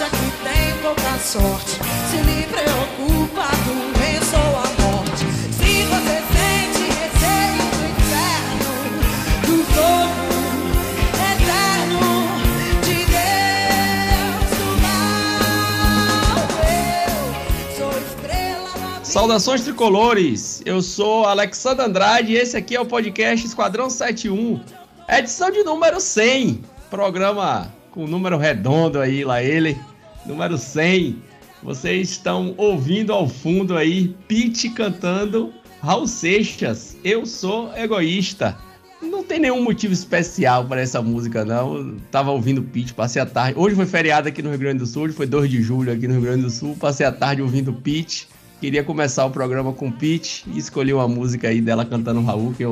acha que tem pouca sorte, se lhe preocupa a doença ou a morte. Se você sente receio do inferno, do fogo eterno de Deus, do mal, eu sou estrela... Saudações tricolores, eu sou Alexandre Andrade e esse aqui é o podcast Esquadrão 71, edição de número 100, programa... um número redondo aí, lá ele, número 100. Vocês estão ouvindo ao fundo aí, Pitty cantando Raul Seixas, Eu Sou Egoísta. Não tem nenhum motivo especial para essa música, não. Eu tava ouvindo Pitty, passei a tarde. Hoje foi feriado aqui no Rio Grande do Sul, hoje foi 2 de julho aqui no Rio Grande do Sul. Passei a tarde ouvindo Pitty. Queria começar o programa com Pitty e escolhi uma música aí dela cantando Raul, que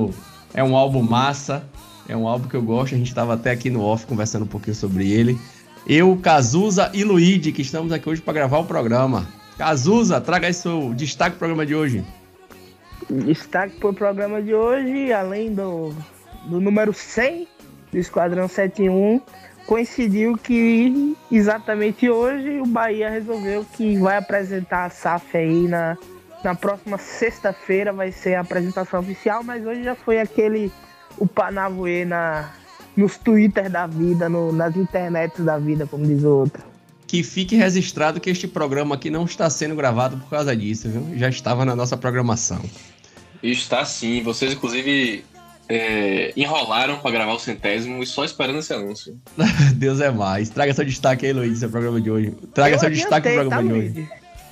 é um álbum massa. É um álbum que eu gosto, a gente estava até aqui no off conversando um pouquinho sobre ele. Eu, Cazuza e Luigi, que estamos aqui hoje para gravar o programa. Cazuza, traga aí seu destaque para o programa de hoje. Destaque para o programa de hoje, além do número 100 do Esquadrão 71, coincidiu que exatamente hoje o Bahia resolveu que vai apresentar a SAF aí na próxima sexta-feira, vai ser a apresentação oficial, mas hoje já foi aquele... o Panavoê nos Twitter da vida, nas internets da vida, como diz o outro. Que fique registrado que este programa aqui não está sendo gravado por causa disso, viu? Já estava na nossa programação. Está sim, vocês inclusive enrolaram para gravar o 100º e só esperando esse anúncio. Deus é mais. Traga seu destaque aí, Luiz, seu programa de hoje. Traga seu destaque pro programa de hoje.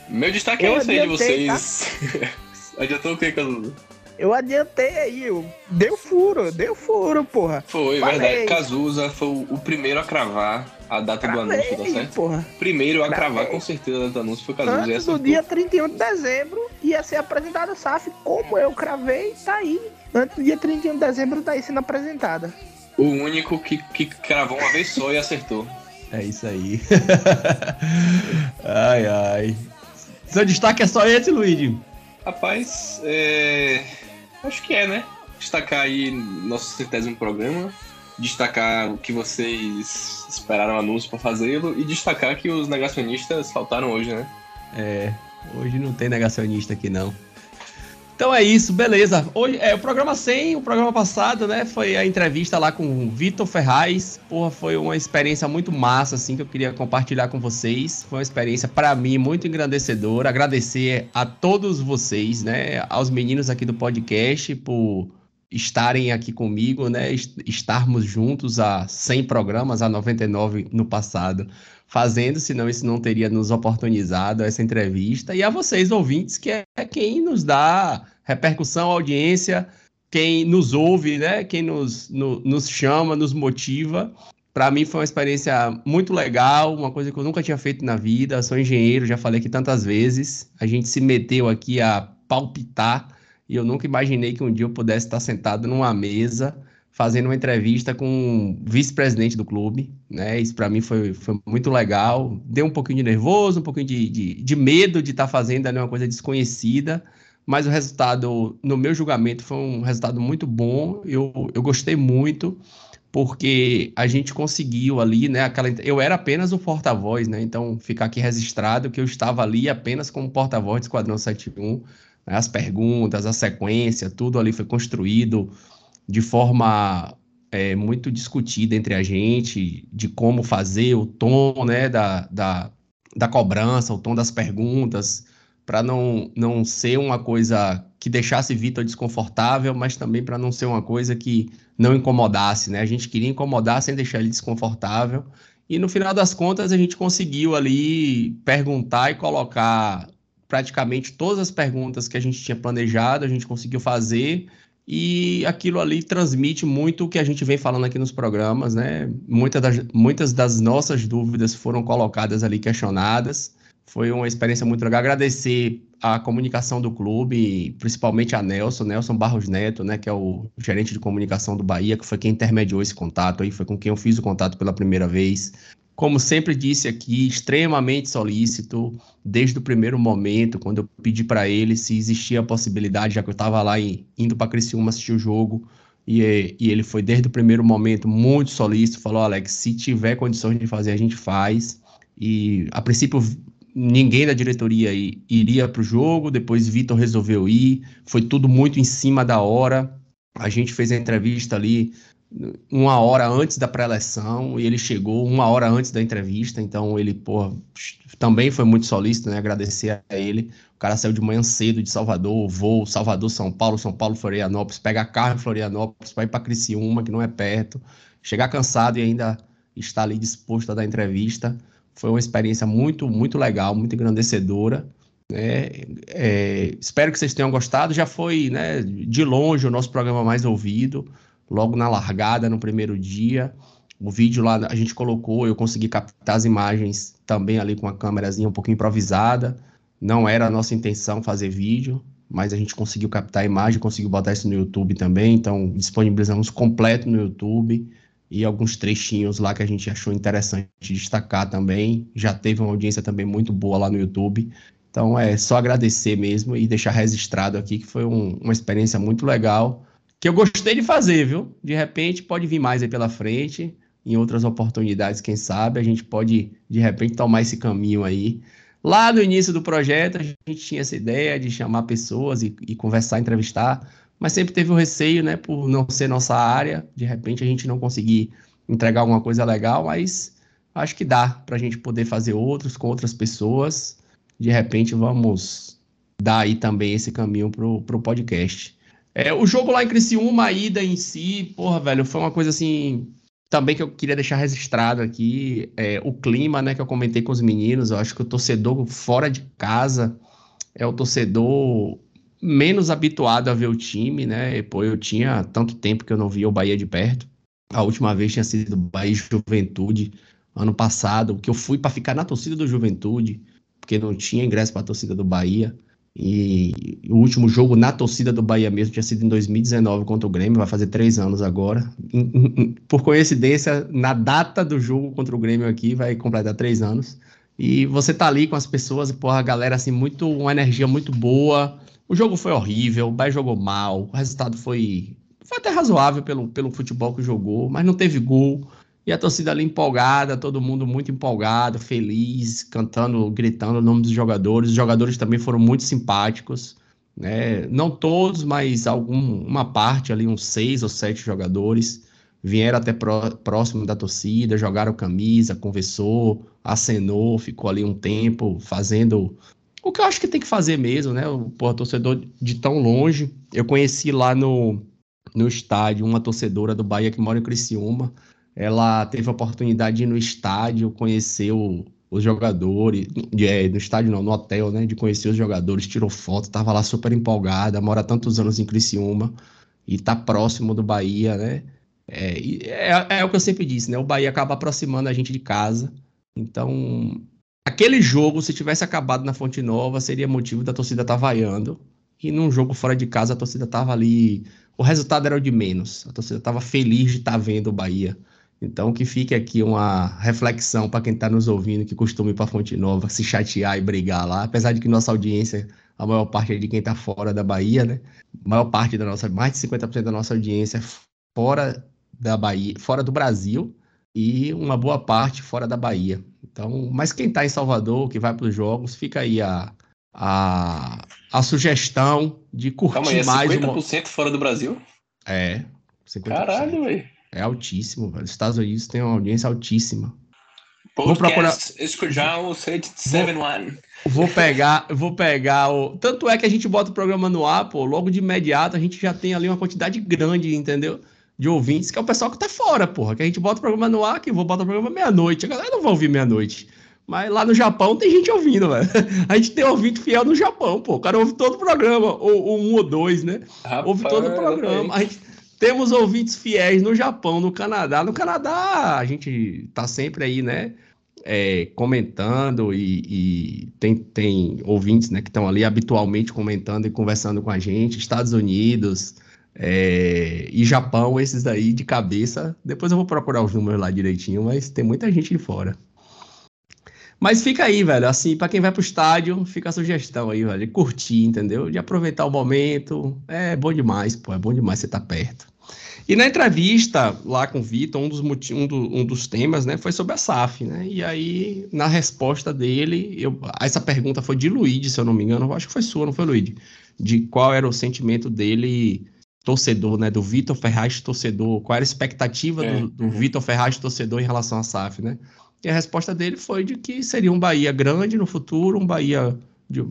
Meu destaque é esse aí de vocês. Tá? Adiantou o que, Cazuza? Eu adiantei aí, deu furo, porra. Foi, falei. Verdade, Cazuza foi o primeiro a cravar a data do anúncio, tá certo? Porra. Primeiro a cravar, com certeza, a data do anúncio foi Cazuza. Antes do dia 31 de dezembro ia ser apresentado o SAF, como eu cravei, tá aí. Antes do dia 31 de dezembro tá aí sendo apresentada. O único que cravou uma vez só e acertou. É isso aí. Ai, ai. Seu destaque é só esse, Luigi? Rapaz, acho que né? Destacar aí nosso 100º programa, destacar o que vocês esperaram o anúncio para fazê-lo e destacar que os negacionistas faltaram hoje, né? Hoje não tem negacionista aqui não. Então é isso, beleza. Hoje o programa 100, o programa passado, né? Foi a entrevista lá com o Vitor Ferraz. Porra, foi uma experiência muito massa, assim, que eu queria compartilhar com vocês. Foi uma experiência, pra mim, muito engrandecedora. Agradecer a todos vocês, né? Aos meninos aqui do podcast por estarem aqui comigo, né? Estarmos juntos há 100 programas, há 99 no passado, fazendo, senão isso não teria nos oportunizado essa entrevista. E a vocês, ouvintes, que é quem nos dá repercussão, audiência, quem nos ouve, né? Quem nos chama, nos motiva. Para mim foi uma experiência muito legal, uma coisa que eu nunca tinha feito na vida. Eu sou engenheiro, já falei aqui tantas vezes. A gente se meteu aqui a palpitar e eu nunca imaginei que um dia eu pudesse estar sentado numa mesa fazendo uma entrevista com o vice-presidente do clube, né? Isso para mim foi muito legal. Deu um pouquinho de nervoso, um pouquinho de medo de estar fazendo ali uma coisa desconhecida, mas o resultado, no meu julgamento, foi um resultado muito bom. Eu gostei muito, porque a gente conseguiu ali, né? Eu era apenas o porta-voz, né? Então, ficar aqui registrado que eu estava ali apenas como porta-voz do Esquadrão 71. As perguntas, a sequência, tudo ali foi construído de forma muito discutida entre a gente, de como fazer o tom, né, da cobrança, o tom das perguntas, para não ser uma coisa que deixasse Vitor desconfortável, mas também para não ser uma coisa que não incomodasse, né? A gente queria incomodar sem deixar ele desconfortável, e no final das contas a gente conseguiu ali perguntar e colocar praticamente todas as perguntas que a gente tinha planejado, a gente conseguiu fazer, e aquilo ali transmite muito o que a gente vem falando aqui nos programas, né? Muitas das nossas dúvidas foram colocadas ali, questionadas. Foi uma experiência muito legal. Agradecer a comunicação do clube, principalmente a Nelson Barros Neto, né? Que é o gerente de comunicação do Bahia, que foi quem intermediou esse contato aí, foi com quem eu fiz o contato pela primeira vez. Como sempre disse aqui, extremamente solícito, desde o primeiro momento, quando eu pedi para ele se existia a possibilidade, já que eu estava lá indo para Criciúma assistir o jogo, e ele foi desde o primeiro momento muito solícito, falou: Alex, se tiver condições de fazer, a gente faz. e a princípio ninguém da diretoria iria para o jogo, depois Vitor resolveu ir, foi tudo muito em cima da hora, a gente fez a entrevista ali uma hora antes da pré-eleção e ele chegou uma hora antes da entrevista, então ele, também foi muito solícito, né, agradecer a ele, o cara saiu de manhã cedo de Salvador, voo Salvador-São Paulo, São Paulo-Florianópolis, pega carro em Florianópolis, vai para Criciúma, que não é perto, chegar cansado e ainda estar ali disposto a dar entrevista, foi uma experiência muito, muito legal, muito engrandecedora, né? Espero que vocês tenham gostado, já foi, né, de longe o nosso programa mais ouvido, logo na largada, no primeiro dia, o vídeo lá a gente colocou, eu consegui captar as imagens também ali com a câmerazinha um pouquinho improvisada, não era a nossa intenção fazer vídeo, mas a gente conseguiu captar a imagem, conseguiu botar isso no YouTube também, então disponibilizamos completo no YouTube e alguns trechinhos lá que a gente achou interessante destacar também, já teve uma audiência também muito boa lá no YouTube, então é só agradecer mesmo e deixar registrado aqui que foi uma experiência muito legal, que eu gostei de fazer, viu? De repente pode vir mais aí pela frente, em outras oportunidades, quem sabe, a gente pode, de repente, tomar esse caminho aí. Lá no início do projeto, a gente tinha essa ideia de chamar pessoas e conversar, entrevistar, mas sempre teve o receio, né, por não ser nossa área, de repente a gente não conseguir entregar alguma coisa legal, mas acho que dá para a gente poder fazer outros com outras pessoas, de repente vamos dar aí também esse caminho pro podcast. O jogo lá em Criciúma, a ida em si, foi uma coisa assim, também que eu queria deixar registrado aqui, o clima, né, que eu comentei com os meninos, eu acho que o torcedor fora de casa é o torcedor menos habituado a ver o time, né, eu tinha tanto tempo que eu não via o Bahia de perto, a última vez tinha sido Bahia e Juventude, ano passado, que eu fui para ficar na torcida do Juventude, porque não tinha ingresso para a torcida do Bahia, e o último jogo na torcida do Bahia mesmo tinha sido em 2019 contra o Grêmio, vai fazer 3 anos agora, por coincidência na data do jogo contra o Grêmio aqui vai completar 3 anos e você tá ali com as pessoas, a galera assim, uma energia muito boa, o jogo foi horrível, o Bahia jogou mal, o resultado foi até razoável pelo futebol que jogou, mas não teve gol e a torcida ali empolgada, todo mundo muito empolgado, feliz, cantando, gritando o nome dos jogadores. Os jogadores também foram muito simpáticos, né? Não todos, mas uma parte ali, uns 6 ou 7 jogadores, vieram até próximo da torcida, jogaram camisa, conversou, acenou, ficou ali um tempo fazendo o que eu acho que tem que fazer mesmo, né? O torcedor de tão longe. Eu conheci lá no estádio uma torcedora do Bahia que mora em Criciúma. Ela teve a oportunidade de ir no estádio, conhecer os jogadores, no estádio não, no hotel, né, de conhecer os jogadores, tirou foto, estava lá super empolgada, mora há tantos anos em Criciúma e está próximo do Bahia, né, é o que eu sempre disse, né, o Bahia acaba aproximando a gente de casa, então aquele jogo, se tivesse acabado na Fonte Nova, seria motivo da torcida estar vaiando, e num jogo fora de casa a torcida estava ali, o resultado era o de menos, a torcida estava feliz de estar vendo o Bahia. Então que fique aqui uma reflexão para quem está nos ouvindo, que costuma ir para Fonte Nova, se chatear e brigar lá, apesar de que nossa audiência, a maior parte é de quem está fora da Bahia, né? A maior parte da nossa, mais de 50% da nossa audiência é fora da Bahia, fora do Brasil, e uma boa parte fora da Bahia. Então, mas quem está em Salvador, que vai para os jogos, fica aí a sugestão de curtir. Calma aí, mais 50% fora do Brasil? 50%. Caralho, velho. É altíssimo, velho. Os Estados Unidos têm uma audiência altíssima. Podcast, Esquadrão 71. Vou pegar o... Tanto é que a gente bota o programa no ar, logo de imediato a gente já tem ali uma quantidade grande, entendeu? De ouvintes, que é o pessoal que tá fora, que a gente bota o programa no ar, que eu vou botar o programa meia-noite. A galera não vai ouvir meia-noite. Mas lá no Japão tem gente ouvindo, velho. A gente tem ouvinte fiel no Japão, O cara ouve todo o programa, ou 1 ou 2, né? Rapaz, ouve todo o programa. Temos ouvintes fiéis no Japão, no Canadá. No Canadá a gente tá sempre aí, né, comentando e tem ouvintes, né, que estão ali habitualmente comentando e conversando com a gente. Estados Unidos e Japão, esses daí de cabeça. Depois eu vou procurar os números lá direitinho, mas tem muita gente de fora. Mas fica aí, velho, assim, pra quem vai pro estádio, fica a sugestão aí, velho, de curtir, entendeu? De aproveitar o momento, é bom demais, é bom demais você tá perto. E na entrevista lá com o Vitor, um dos temas, né, foi sobre a SAF, né? E aí, na resposta dele, essa pergunta foi de Luigi, se eu não me engano, eu acho que foi sua, não foi, Luigi? De qual era o sentimento dele, torcedor, né? Do Vitor Ferraz, torcedor, qual era a expectativa do Vitor Ferraz, torcedor, em relação à SAF, né? E a resposta dele foi de que seria um Bahia grande no futuro, um Bahia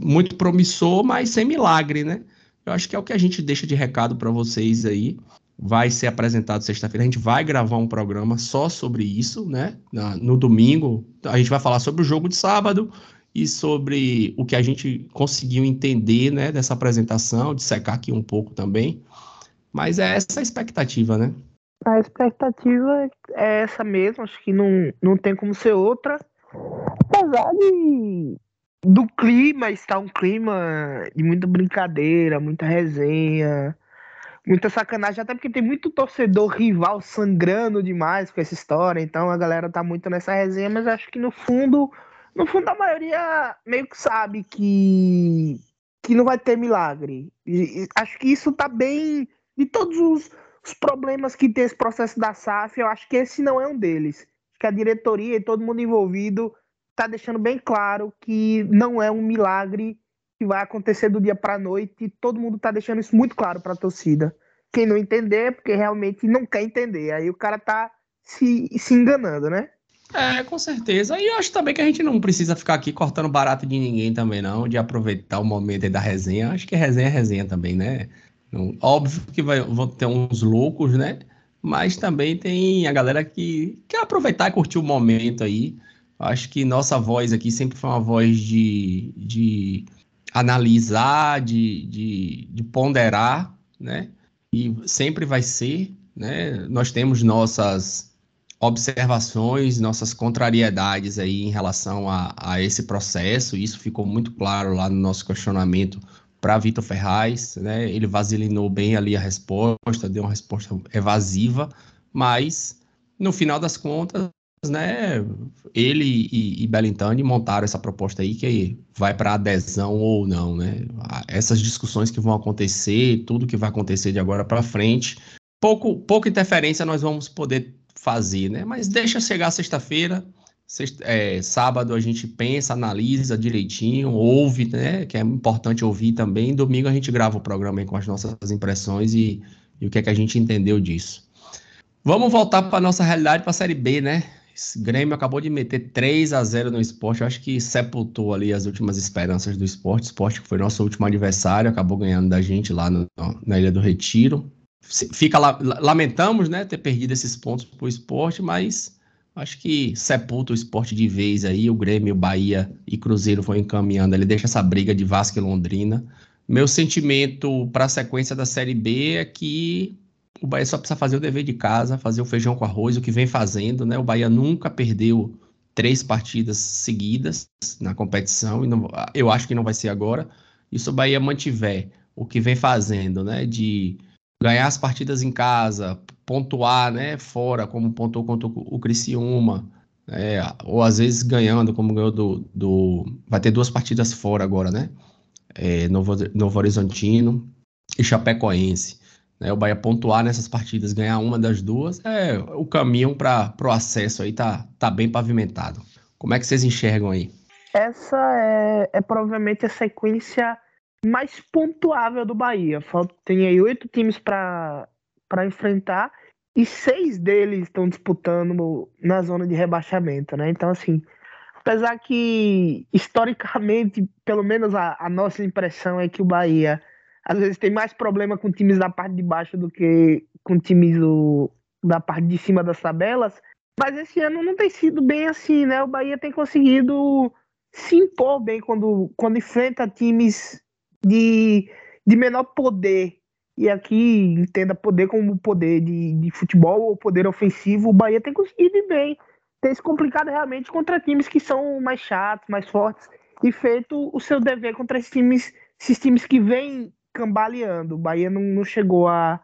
muito promissor, mas sem milagre, né? Eu acho que é o que a gente deixa de recado para vocês aí. Vai ser apresentado sexta-feira, a gente vai gravar um programa só sobre isso, né? No domingo, a gente vai falar sobre o jogo de sábado e sobre o que a gente conseguiu entender, né, dessa apresentação, de secar aqui um pouco também. Mas é essa a expectativa, né? A expectativa é essa mesmo, acho que não tem como ser outra. Apesar do clima, está um clima de muita brincadeira, muita resenha, muita sacanagem, até porque tem muito torcedor rival sangrando demais com essa história, então a galera tá muito nessa resenha, mas acho que no fundo a maioria meio que sabe que não vai ter milagre. E acho que isso tá bem, de todos os problemas que tem esse processo da SAF, eu acho que esse não é um deles. Acho que a diretoria e todo mundo envolvido tá deixando bem claro que não é um milagre que vai acontecer do dia para a noite, e todo mundo tá deixando isso muito claro para a torcida. Quem não entender, porque realmente não quer entender, aí o cara tá se enganando, né? É, com certeza. E eu acho também que a gente não precisa ficar aqui cortando barato de ninguém também, não, de aproveitar o momento aí da resenha. Acho que resenha é resenha também, né? Óbvio que vão ter uns loucos, né? Mas também tem a galera que quer aproveitar e curtir o momento aí. Acho que nossa voz aqui sempre foi uma voz de analisar, de ponderar, né? E sempre vai ser, né? Nós temos nossas observações, nossas contrariedades aí em relação a esse processo, isso ficou muito claro lá no nosso questionamento para Vitor Ferraz, né? Ele vasilinou bem ali a resposta, deu uma resposta evasiva, mas no final das contas, né, ele e Belintani montaram essa proposta aí que vai para adesão ou não, né? Essas discussões que vão acontecer, tudo que vai acontecer de agora para frente, pouca interferência nós vamos poder fazer, né? Mas deixa chegar sexta-feira, sábado a gente pensa, analisa direitinho, ouve, né? Que é importante ouvir também. Domingo a gente grava o programa aí com as nossas impressões e o que é que a gente entendeu disso. Vamos voltar para nossa realidade, para a Série B, né? Esse Grêmio acabou de meter 3-0 no Sport. Eu acho que sepultou ali as últimas esperanças do Sport. O Sport, que foi nosso último adversário, acabou ganhando da gente lá na Ilha do Retiro. Lamentamos, né, ter perdido esses pontos para o Sport, mas acho que sepulta o Sport de vez aí. O Grêmio, Bahia e Cruzeiro foram encaminhando. Ele deixa essa briga de Vasco e Londrina. Meu sentimento para a sequência da Série B é que o Bahia só precisa fazer o dever de casa, fazer o feijão com arroz, o que vem fazendo, né? O Bahia nunca perdeu 3 partidas seguidas na competição, e eu acho que não vai ser agora. E se o Bahia mantiver o que vem fazendo, né? De ganhar as partidas em casa, pontuar, né? Fora, como pontuou contra o Criciúma, ou às vezes ganhando, como ganhou vai ter 2 partidas fora agora, né? Novo Horizontino e Chapecoense. O Bahia pontuar nessas partidas, ganhar uma das duas, o caminho para o acesso aí tá bem pavimentado. Como é que vocês enxergam aí? Essa é provavelmente a sequência mais pontuável do Bahia. Tem aí 8 times para enfrentar e 6 deles estão disputando na zona de rebaixamento, né? Então, assim, apesar que historicamente, pelo menos a nossa impressão é que o Bahia às vezes tem mais problema com times da parte de baixo do que com times da parte de cima das tabelas. Mas esse ano não tem sido bem assim, né? O Bahia tem conseguido se impor bem quando enfrenta times de menor poder. E aqui, entenda poder como poder de futebol ou poder ofensivo, o Bahia tem conseguido ir bem. Tem se complicado realmente contra times que são mais chatos, mais fortes, e feito o seu dever contra esses times que vêm cambaleando. O Bahia não chegou a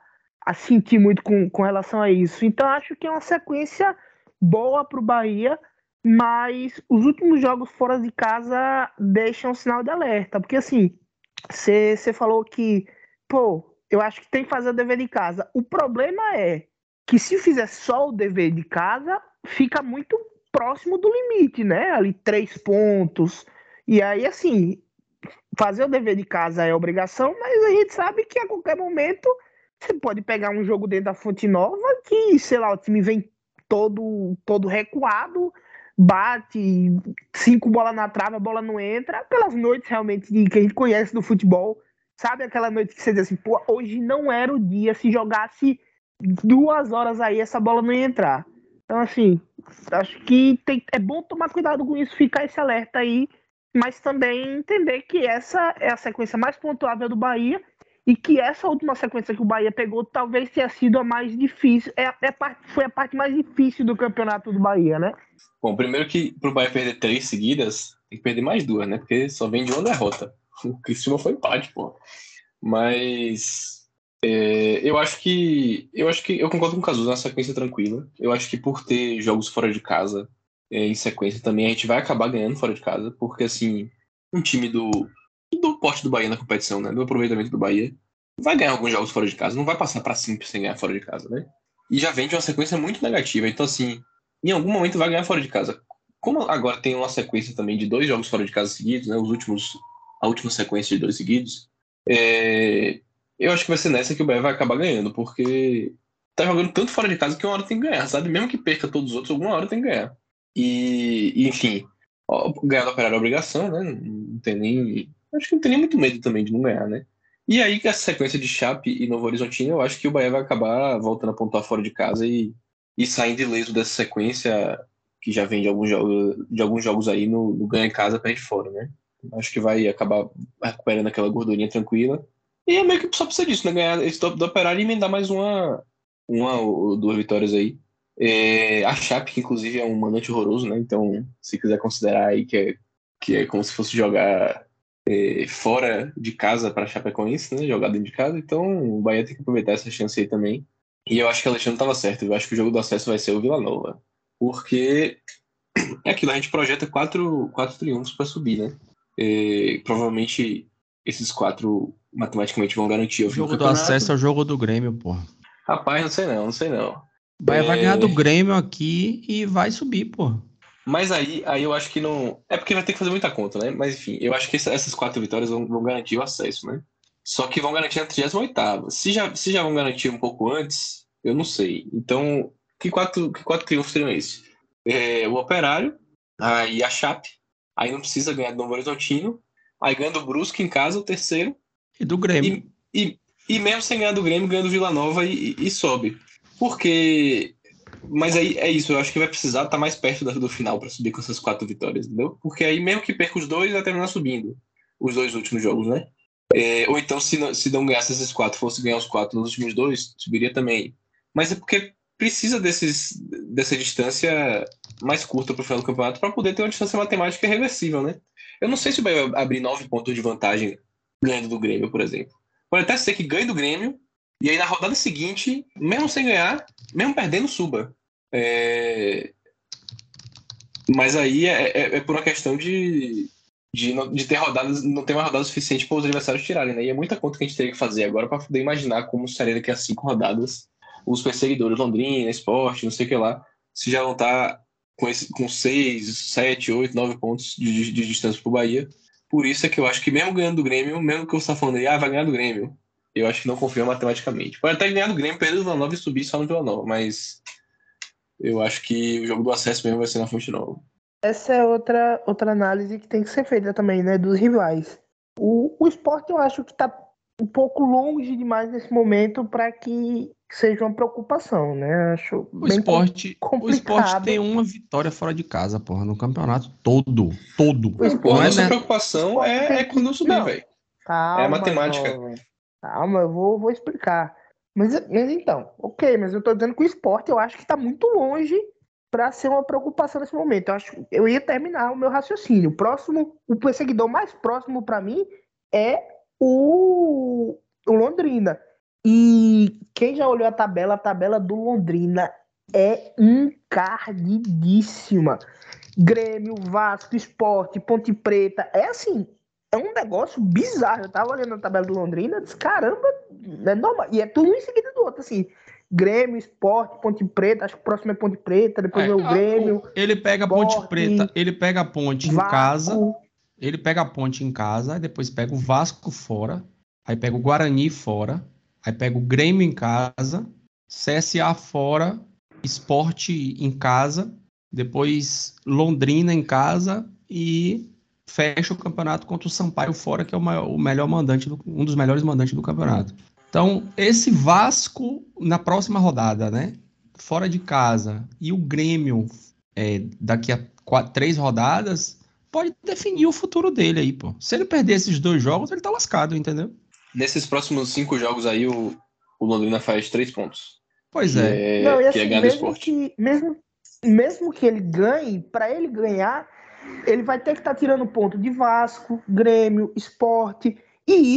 sentir muito com relação a isso. Então acho que é uma sequência boa para o Bahia, mas os últimos jogos fora de casa deixam um sinal de alerta, porque assim, você falou que eu acho que tem que fazer o dever de casa. O problema é que se fizer só o dever de casa, fica muito próximo do limite, né? Ali 3 pontos. E aí, assim, fazer o dever de casa é obrigação, mas a gente sabe que a qualquer momento você pode pegar um jogo dentro da Fonte Nova que, sei lá, o time vem todo recuado, bate 5 bolas na trave, a bola não entra. Aquelas noites realmente que a gente conhece do futebol, sabe, aquela noite que você diz assim, pô, hoje não era o dia, se jogasse 2 horas aí essa bola não ia entrar. Então, assim, acho que é bom tomar cuidado com isso, ficar esse alerta aí, mas também entender que essa é a sequência mais pontuável do Bahia e que essa última sequência que o Bahia pegou talvez tenha sido a mais difícil, foi a parte mais difícil do campeonato do Bahia, né? Bom, primeiro que pro Bahia perder 3 seguidas, tem que perder mais 2, né? Porque só vem de uma derrota. O Criciúma foi empate, pô. Mas eu acho que eu concordo com o Cazuza, na sequência tranquila. Eu acho que por ter jogos fora de casa em sequência também, a gente vai acabar ganhando fora de casa, porque, assim, um time do porte do Bahia na competição, né, do aproveitamento do Bahia, vai ganhar alguns jogos fora de casa, não vai passar pra simples sem ganhar fora de casa, né? E já vem de uma sequência muito negativa, então, assim, em algum momento vai ganhar fora de casa. Como agora tem uma sequência também de 2 jogos fora de casa seguidos, né, a última sequência de 2 seguidos, eu acho que vai ser nessa que o Bahia vai acabar ganhando, porque tá jogando tanto fora de casa que uma hora tem que ganhar, sabe? Mesmo que perca todos os outros, alguma hora tem que ganhar. E enfim, ganhar do Operário é obrigação, né? Não tem nem... Acho que não tem nem muito medo também de não ganhar, né? E aí, que a sequência de Chape e Novo Horizontino, eu acho que o Bahia vai acabar voltando a pontuar fora de casa e saindo ileso dessa sequência que já vem de alguns jogos aí no ganha em casa, perde fora, né? Acho que vai acabar recuperando aquela gordurinha tranquila. E é meio que só precisa disso, né? Ganhar esse top do Operário e emendar mais uma ou 2 vitórias aí. A Chape, que inclusive é um mandante horroroso, né? Então, se quiser considerar aí que é como se fosse jogar fora de casa para Chapecoense, né? Jogar dentro de casa. Então, o Bahia tem que aproveitar essa chance aí também. E eu acho que o Alexandre estava certo. Eu acho que o jogo do acesso vai ser o Vila Nova. Porque é aquilo, a gente projeta 4 triunfos para subir, né? Provavelmente esses 4 matematicamente vão garantir o jogo do acesso. É o jogo do Grêmio, porra. Rapaz, não sei não. Bahia vai ganhar do Grêmio aqui e vai subir, pô. Mas aí eu acho que não... É porque vai ter que fazer muita conta, né? Mas enfim, eu acho que essas 4 vitórias vão garantir o acesso, né? Só que vão garantir a 38ª. Se já vão garantir um pouco antes, eu não sei. Então, que quatro triunfos seriam esses? O Operário, aí a Chape, aí não precisa ganhar do Novo Horizontino, aí ganha do Brusque em casa, o terceiro. E do Grêmio. E mesmo sem ganhar do Grêmio, ganha do Vila Nova e sobe. Porque... Mas aí é isso, eu acho que vai precisar estar mais perto do final para subir com essas 4 vitórias, entendeu? Porque aí mesmo que perca os 2, vai terminar subindo. Os 2 últimos jogos, né? Ou então, se não ganhasse esses 4, fosse ganhar os 4 nos últimos 2, subiria também. Mas é porque precisa dessa distância mais curta para o final do campeonato para poder ter uma distância matemática irreversível, né? Eu não sei se o Bahia vai abrir 9 pontos de vantagem ganhando do Grêmio, por exemplo. Pode até ser que ganhe do Grêmio, e aí na rodada seguinte, mesmo sem ganhar, mesmo perdendo, suba. Mas aí é por uma questão de ter rodadas, não ter uma rodada suficiente para os adversários tirarem, né? E é muita conta que a gente teria que fazer agora para poder imaginar como seria daqui a 5 rodadas os perseguidores, Londrina, Sport, não sei o que lá, se já vão estar com 6, 7, 8, 9 pontos de distância para o Bahia. Por isso é que eu acho que mesmo ganhando do Grêmio, mesmo que eu esteja falando aí, vai ganhar do Grêmio, eu acho que não confio matematicamente. Pode até ganhar do Grêmio, perder do Vila Nova e subir só no Vila Nova, mas eu acho que o jogo do acesso mesmo vai ser na Fonte Nova. Essa é outra análise que tem que ser feita também, né, dos rivais. O Sport eu acho que está um pouco longe demais nesse momento para que seja uma preocupação, né? Acho bem complicado. O Sport tem 1 vitória fora de casa, porra, no campeonato todo. A nossa preocupação é quando não subir, velho. É a matemática. Calma, eu vou explicar. Mas então, ok, mas eu tô dizendo que o Sport eu acho que tá muito longe para ser uma preocupação nesse momento. Eu ia terminar o meu raciocínio. O perseguidor mais próximo para mim é o Londrina. E quem já olhou a tabela do Londrina é encardidíssima. Grêmio, Vasco, Sport, Ponte Preta, é assim... É um negócio bizarro. Eu tava olhando a tabela do Londrina e disse, caramba, é normal. E é tudo um em seguida do outro, assim. Grêmio, Sport, Ponte Preta, acho que o próximo é Ponte Preta, depois é o Grêmio. Ele pega a Ponte Preta, ele pega a Ponte Vasco, em casa, ele pega a Ponte em casa, aí depois pega o Vasco fora, aí pega o Guarani fora, aí pega o Grêmio em casa, CSA fora, Sport em casa, depois Londrina em casa e fecha o campeonato contra o Sampaio fora, que é o melhor mandante, um dos melhores mandantes do campeonato. Então, esse Vasco na próxima rodada, né? Fora de casa, e o Grêmio daqui a 3 rodadas, pode definir o futuro dele aí, pô. Se ele perder esses 2 jogos, ele tá lascado, entendeu? Nesses próximos 5 jogos aí, o Londrina faz 3 pontos. Pois é. Não, e assim, que é mesmo que ele ganhe, pra ele ganhar, ele vai ter que estar tirando ponto de Vasco, Grêmio, Sport. E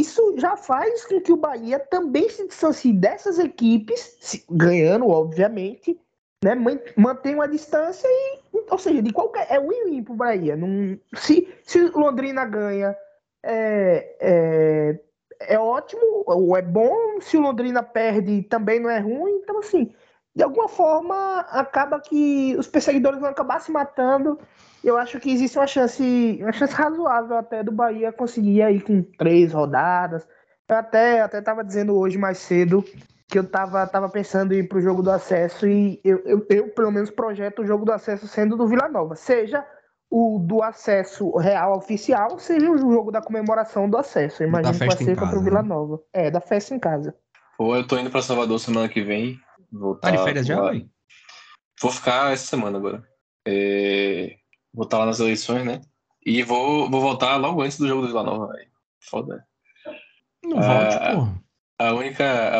isso já faz com que o Bahia também se distancie dessas equipes, ganhando, obviamente, né? Mantém uma distância e... Ou seja, de qualquer... É win-win pro Bahia. Não, se Londrina ganha, é ótimo, ou é bom. Se Londrina perde, também não é ruim. Então, assim, de alguma forma, acaba que os perseguidores vão acabar se matando. Eu acho que existe uma chance razoável até do Bahia conseguir aí com 3 rodadas. Eu até estava dizendo hoje mais cedo que eu estava pensando em ir para o jogo do acesso e eu pelo menos projeto o jogo do acesso sendo do Vila Nova. Seja o do acesso real oficial, seja o jogo da comemoração do acesso. Eu imagino que vai ser contra o Vila Nova. Né? Da festa em casa. Pô, eu tô indo para Salvador semana que vem. Tá de férias já, vai? Vou ficar essa semana agora. Vou estar lá nas eleições, né? E vou voltar logo antes do jogo do Vila Nova, velho. Foda. Não volte, porra. A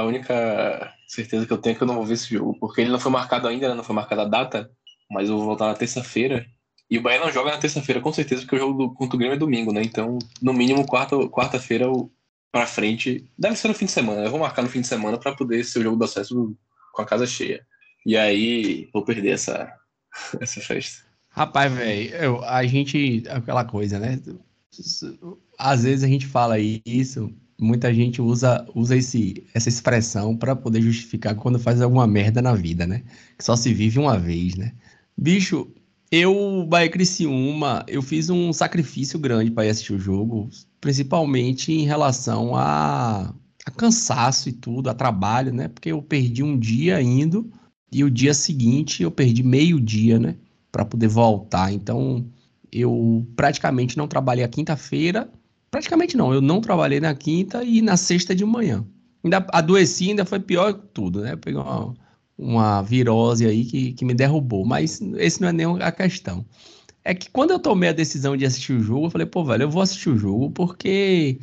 única certeza que eu tenho é que eu não vou ver esse jogo, porque ele não foi marcado ainda, né? Não foi marcada a data, mas eu vou voltar na terça-feira. E o Bahia não joga na terça-feira, com certeza, porque o jogo contra o Grêmio é domingo, né? Então, no mínimo, quarta-feira pra frente. Deve ser no fim de semana. Eu vou marcar no fim de semana pra poder ser o jogo do acesso com a casa cheia. E aí, vou perder essa festa. Rapaz, velho, a gente... Aquela coisa, né? Às vezes a gente fala isso, muita gente usa essa expressão para poder justificar quando faz alguma merda na vida, né? Que só se vive uma vez, né? Bicho, Bahia Criciúma, eu fiz um sacrifício grande para ir assistir o jogo, principalmente em relação a cansaço e tudo, a trabalho, né? Porque eu perdi um dia indo e o dia seguinte eu perdi meio dia, né? Para poder voltar. Então, eu praticamente não trabalhei a quinta-feira. Praticamente não, eu não trabalhei na quinta e na sexta de manhã. Ainda adoeci, ainda foi pior que tudo, né? Peguei uma virose aí que me derrubou. Mas esse não é nem a questão. É que quando eu tomei a decisão de assistir o jogo, eu falei, pô, velho, eu vou assistir o jogo porque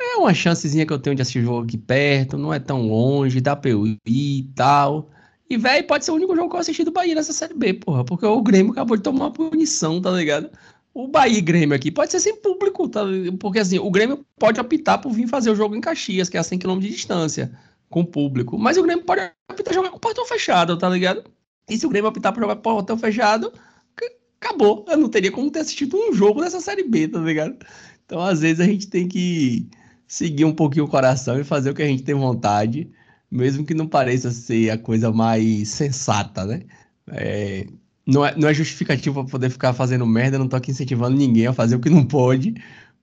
é uma chancezinha que eu tenho de assistir o jogo aqui perto, não é tão longe, dá pra eu ir e tal... E, velho, pode ser o único jogo que eu assisti do Bahia nessa Série B, porra. Porque o Grêmio acabou de tomar uma punição, tá ligado? O Bahia e Grêmio aqui pode ser sem público, tá? Porque, assim, o Grêmio pode optar por vir fazer o jogo em Caxias, que é a 100 km de distância, com público. Mas o Grêmio pode optar jogar com portão fechado, tá ligado? E se o Grêmio optar por jogar com portão fechado, acabou. Eu não teria como ter assistido um jogo nessa Série B, tá ligado? Então, às vezes, a gente tem que seguir um pouquinho o coração e fazer o que a gente tem vontade. Mesmo que não pareça ser a coisa mais sensata, né? Não é justificativo para poder ficar fazendo merda, não tô aqui incentivando ninguém a fazer o que não pode,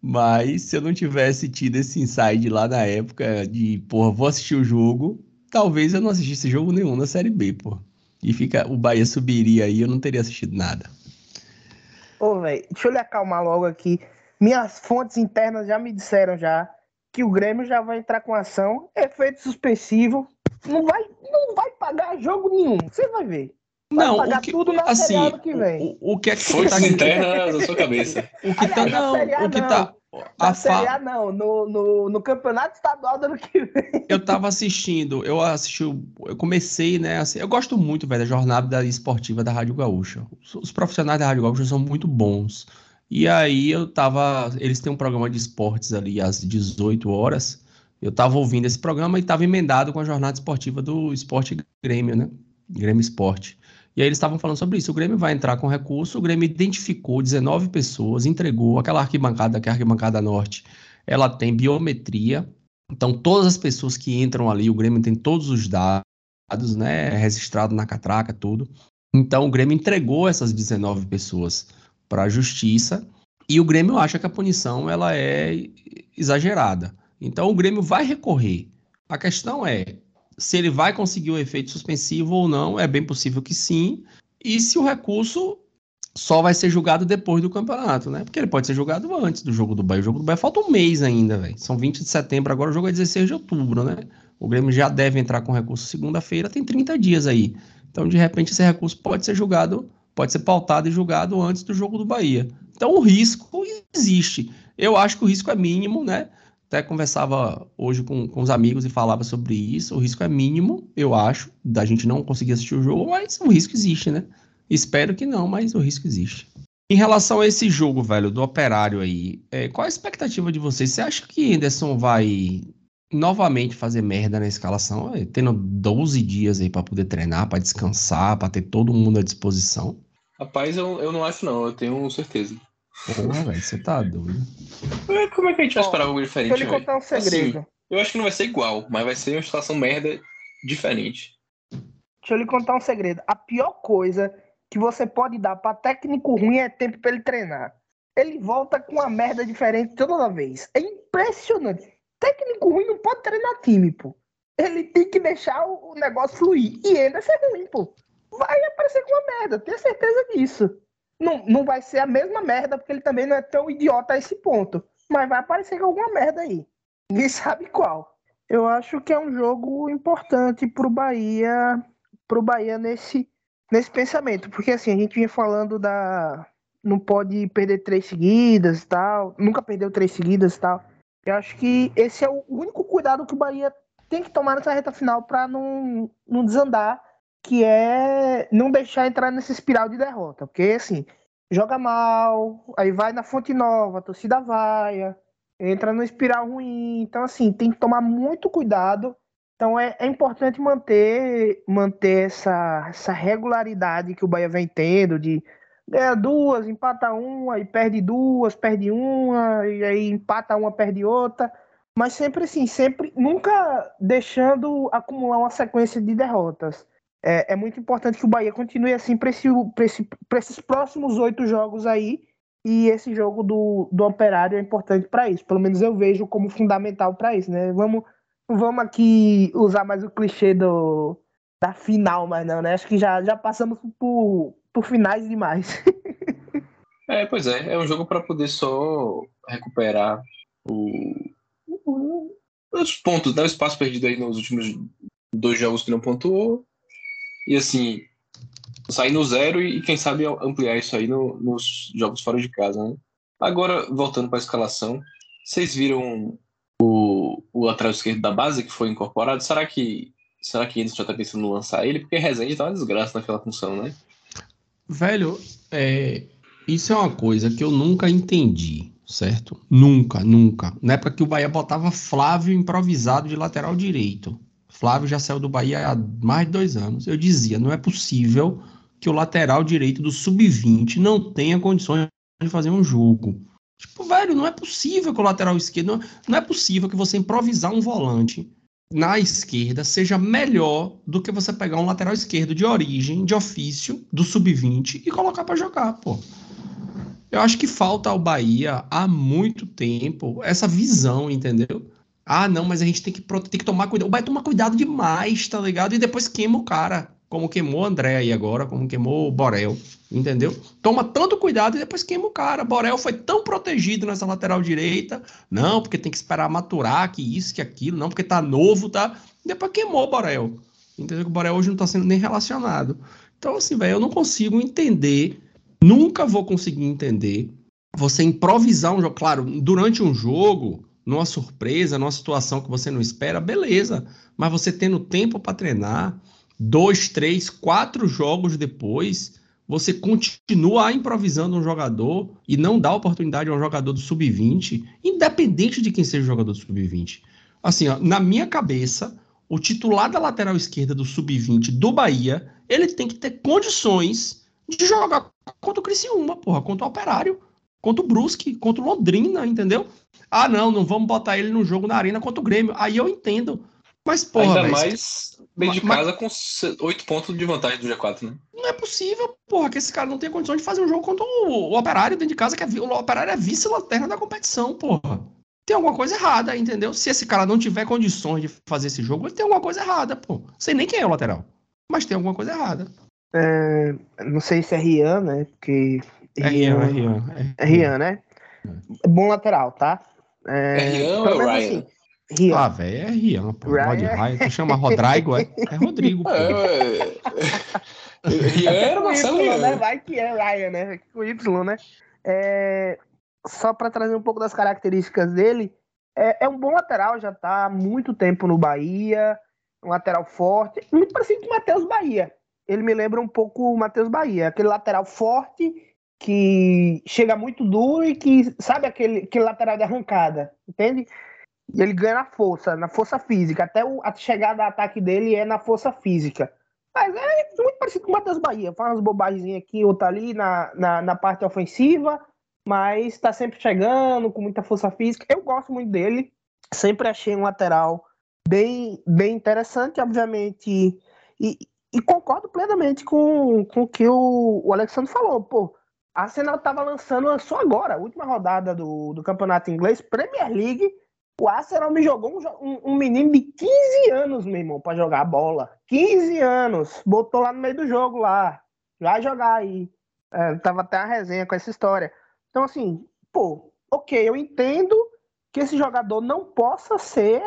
mas se eu não tivesse tido esse insight lá na época de, porra, vou assistir o jogo, talvez eu não assistisse jogo nenhum na Série B, pô. E o Bahia subiria aí, eu não teria assistido nada. Ô, velho, deixa eu lhe acalmar logo aqui. Minhas fontes internas já me disseram que o Grêmio já vai entrar com ação, efeito suspensivo, não vai pagar jogo nenhum, você vai ver. Vai não, pagar o que, tudo na assim, Série A do que vem. O que é que força interna na sua cabeça? O que tá na Série A, o que tá na Série A não, no Campeonato Estadual do ano que vem. Eu comecei, né, assim, eu gosto muito, velho, da jornada esportiva da Rádio Gaúcha. Os profissionais da Rádio Gaúcha são muito bons. E aí eles têm um programa de esportes ali às 18 horas, eu estava ouvindo esse programa e estava emendado com a jornada esportiva do Sport Grêmio, né? Grêmio Sport. E aí eles estavam falando sobre isso, o Grêmio vai entrar com recurso, o Grêmio identificou 19 pessoas, entregou aquela arquibancada norte, ela tem biometria, Então, todas as pessoas que entram ali, o Grêmio tem todos os dados, né, registrado na catraca, tudo. Então, o Grêmio entregou essas 19 pessoas para a justiça e o Grêmio acha que a punição ela é exagerada. Então, o Grêmio vai recorrer. A questão é se ele vai conseguir o efeito suspensivo ou não, é bem possível que sim, e se o recurso só vai ser julgado depois do campeonato, né? Porque ele pode ser julgado antes do jogo do Bahia. O jogo do Bahia falta um mês ainda, velho. São 20 de setembro, agora o jogo é 16 de outubro, né? O Grêmio já deve entrar com recurso segunda-feira, tem 30 dias aí. Então, de repente, esse recurso pode ser julgado, pode ser pautado e julgado antes do jogo do Bahia. Então, o risco existe. Eu acho que o risco é mínimo, né? Até conversava hoje com os amigos e falava sobre isso. O risco é mínimo, eu acho, da gente não conseguir assistir o jogo, mas o risco existe, né? Espero que não, mas o risco existe. Em relação a esse jogo, velho, do Operário aí, qual a expectativa de vocês? Você acha que Enderson vai novamente fazer merda na escalação, tendo 12 dias aí pra poder treinar, pra descansar, pra ter todo mundo à disposição? Rapaz, eu não acho não, eu tenho certeza. Porra, velho, você tá doido. Como é que a gente vai esperar algo diferente? Deixa eu lhe contar um segredo. Assim, eu acho que não vai ser igual, mas vai ser uma situação merda diferente. Deixa eu lhe contar um segredo. A pior coisa que você pode dar para técnico ruim é tempo para ele treinar. Ele volta com uma merda diferente toda vez. É impressionante. Técnico ruim não pode treinar time, pô. Ele tem que deixar o negócio fluir. E ainda ser ruim, pô. Vai aparecer com uma merda, tenho certeza disso. Não vai ser a mesma merda, porque ele também não é tão idiota a esse ponto. Mas vai aparecer com alguma merda aí. Ninguém sabe qual. Eu acho que é um jogo importante pro Bahia nesse pensamento, porque assim, a gente vinha falando não pode perder 3 seguidas e tal, nunca perdeu 3 seguidas e tal. Eu acho que esse é o único cuidado que o Bahia tem que tomar nessa reta final para não desandar, que é não deixar entrar nessa espiral de derrota, porque assim, joga mal, aí vai na Fonte Nova, a torcida vaia, entra numa espiral ruim, então assim, tem que tomar muito cuidado. Então é importante manter essa regularidade que o Bahia vem tendo de ganhar 2, empata 1, aí perde 2, perde 1, e aí empata 1, perde outra. Mas sempre assim, sempre, nunca deixando acumular uma sequência de derrotas. É muito importante que o Bahia continue assim para esses próximos 8 jogos aí. E esse jogo do Operário é importante para isso. Pelo menos eu vejo como fundamental para isso, né? Vamos aqui usar mais o clichê da final, mas não, né? Acho que já passamos por finais demais. Pois é. É um jogo para poder só recuperar os pontos, né? O espaço perdido aí nos últimos 2 jogos que não pontuou. E assim, sair no 0 e quem sabe ampliar isso aí nos jogos fora de casa, né? Agora, voltando para a escalação, vocês viram o lateral esquerdo da base que foi incorporado, será que eles já estão pensando em lançar ele? Porque Rezende está uma desgraça naquela função, né? Velho, isso é uma coisa que eu nunca entendi, certo? Nunca. Na época que o Bahia botava Flávio improvisado de lateral direito. Flávio já saiu do Bahia há mais de 2 anos. Eu dizia, não é possível que o lateral direito do sub-20 não tenha condições de fazer um jogo. Tipo, velho, não é possível que o lateral esquerdo... Não é possível que você improvisar um volante na esquerda seja melhor do que você pegar um lateral esquerdo de origem, de ofício, do sub-20 e colocar pra jogar, pô. Eu acho que falta ao Bahia há muito tempo essa visão, entendeu? Ah, não, mas a gente tem que tomar cuidado. O Bahia toma cuidado demais, tá ligado? E depois queima o cara, como queimou o André aí agora, como queimou o Borel, entendeu? Toma tanto cuidado e depois queima o cara. Borel foi tão protegido nessa lateral direita, não, porque tem que esperar maturar, que isso, que aquilo, não, porque tá novo, tá? E depois queimou o Borel, entendeu? O Borel hoje não tá sendo nem relacionado. Então, assim, velho, eu não consigo entender, nunca vou conseguir entender, você improvisar um jogo, claro, durante um jogo, numa surpresa, numa situação que você não espera, beleza, mas você tendo tempo pra treinar, 2, 3, 4 jogos depois, você continua improvisando um jogador e não dá oportunidade a um jogador do sub-20, independente de quem seja o jogador do sub-20. Assim, ó, na minha cabeça, o titular da lateral esquerda do sub-20 do Bahia, ele tem que ter condições de jogar contra o Criciúma, porra, contra o Operário, contra o Brusque, contra o Londrina, entendeu? Ah, não vamos botar ele no jogo na Arena contra o Grêmio. Aí eu entendo. Mas, porra, ainda mais bem de casa com 8 pontos de vantagem do G4, né? Não é possível, porra, que esse cara não tenha condições de fazer um jogo contra o Operário dentro de casa, que o Operário é vice-lanterna da competição, porra. Tem alguma coisa errada, entendeu? Se esse cara não tiver condições de fazer esse jogo, ele tem alguma coisa errada, pô. Sei nem quem é o lateral, mas tem alguma coisa errada. É, não sei se é Rian, né? Porque... É Rian, né? É bom lateral, tá? É Rian ou Ryan? Assim, Rian. Ah, velho, é Rian, pô. Ryan. Tu chama Rodrigo, é Rodrigo, pô. Rian era Marcelo Rian. Né? Vai que é Ryan, né? Com Y, né? É... Só pra trazer um pouco das características dele, é um bom lateral, já tá há muito tempo no Bahia, um lateral forte, muito parecido com o Matheus Bahia. Ele me lembra um pouco o Matheus Bahia, aquele lateral forte que chega muito duro e que sabe aquele lateral de arrancada, entende? E ele ganha na força física, até a chegada ao ataque dele é na força física. Mas é muito parecido com o Matheus Bahia, faz umas bobagens aqui ou tá ali na parte ofensiva, mas tá sempre chegando com muita força física. Eu gosto muito dele, sempre achei um lateral bem, bem interessante, obviamente, e concordo plenamente com o que o Alexandre falou. Pô, a Arsenal estava lançando só agora, a última rodada do campeonato inglês, Premier League. O Arsenal me jogou um menino de 15 anos, meu irmão, para jogar a bola. 15 anos, botou lá no meio do jogo, lá, vai jogar aí. Tava até uma resenha com essa história. Então, assim, pô, ok, eu entendo que esse jogador não possa ser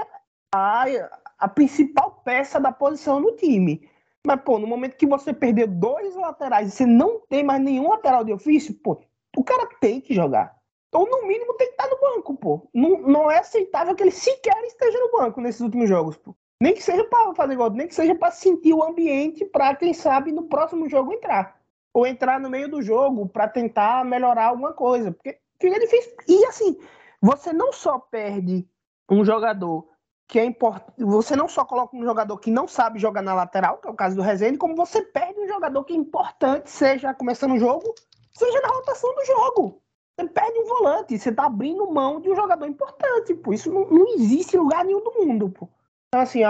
a principal peça da posição no time. Mas, pô, no momento que você perdeu 2 laterais e você não tem mais nenhum lateral de ofício, pô, o cara tem que jogar. Ou, no mínimo, tem que estar no banco, pô. Não, não é aceitável que ele sequer esteja no banco nesses últimos jogos, pô. Nem que seja para fazer gol, nem que seja para sentir o ambiente para, quem sabe, no próximo jogo entrar. Ou entrar no meio do jogo para tentar melhorar alguma coisa. Porque fica difícil. E, assim, você não só perde um jogador... que é importante, você não só coloca um jogador que não sabe jogar na lateral, que é o caso do Rezende, como você perde um jogador que é importante, seja começando o jogo, seja na rotação do jogo. Você perde um volante, você tá abrindo mão de um jogador importante, pô. Isso não existe em lugar nenhum do mundo, pô. Então, assim,